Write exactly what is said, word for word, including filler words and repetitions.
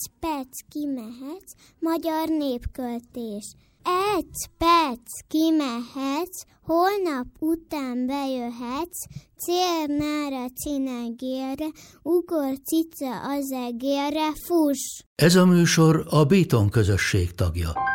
Ecc-pecc kimehetsz, magyar népköltés. Ecc-pecc kimehetsz, holnap után bejöhetsz, cérnára, cinegérre, ugor cica az egérre, fuss! Ez a műsor a Béton közösség tagja.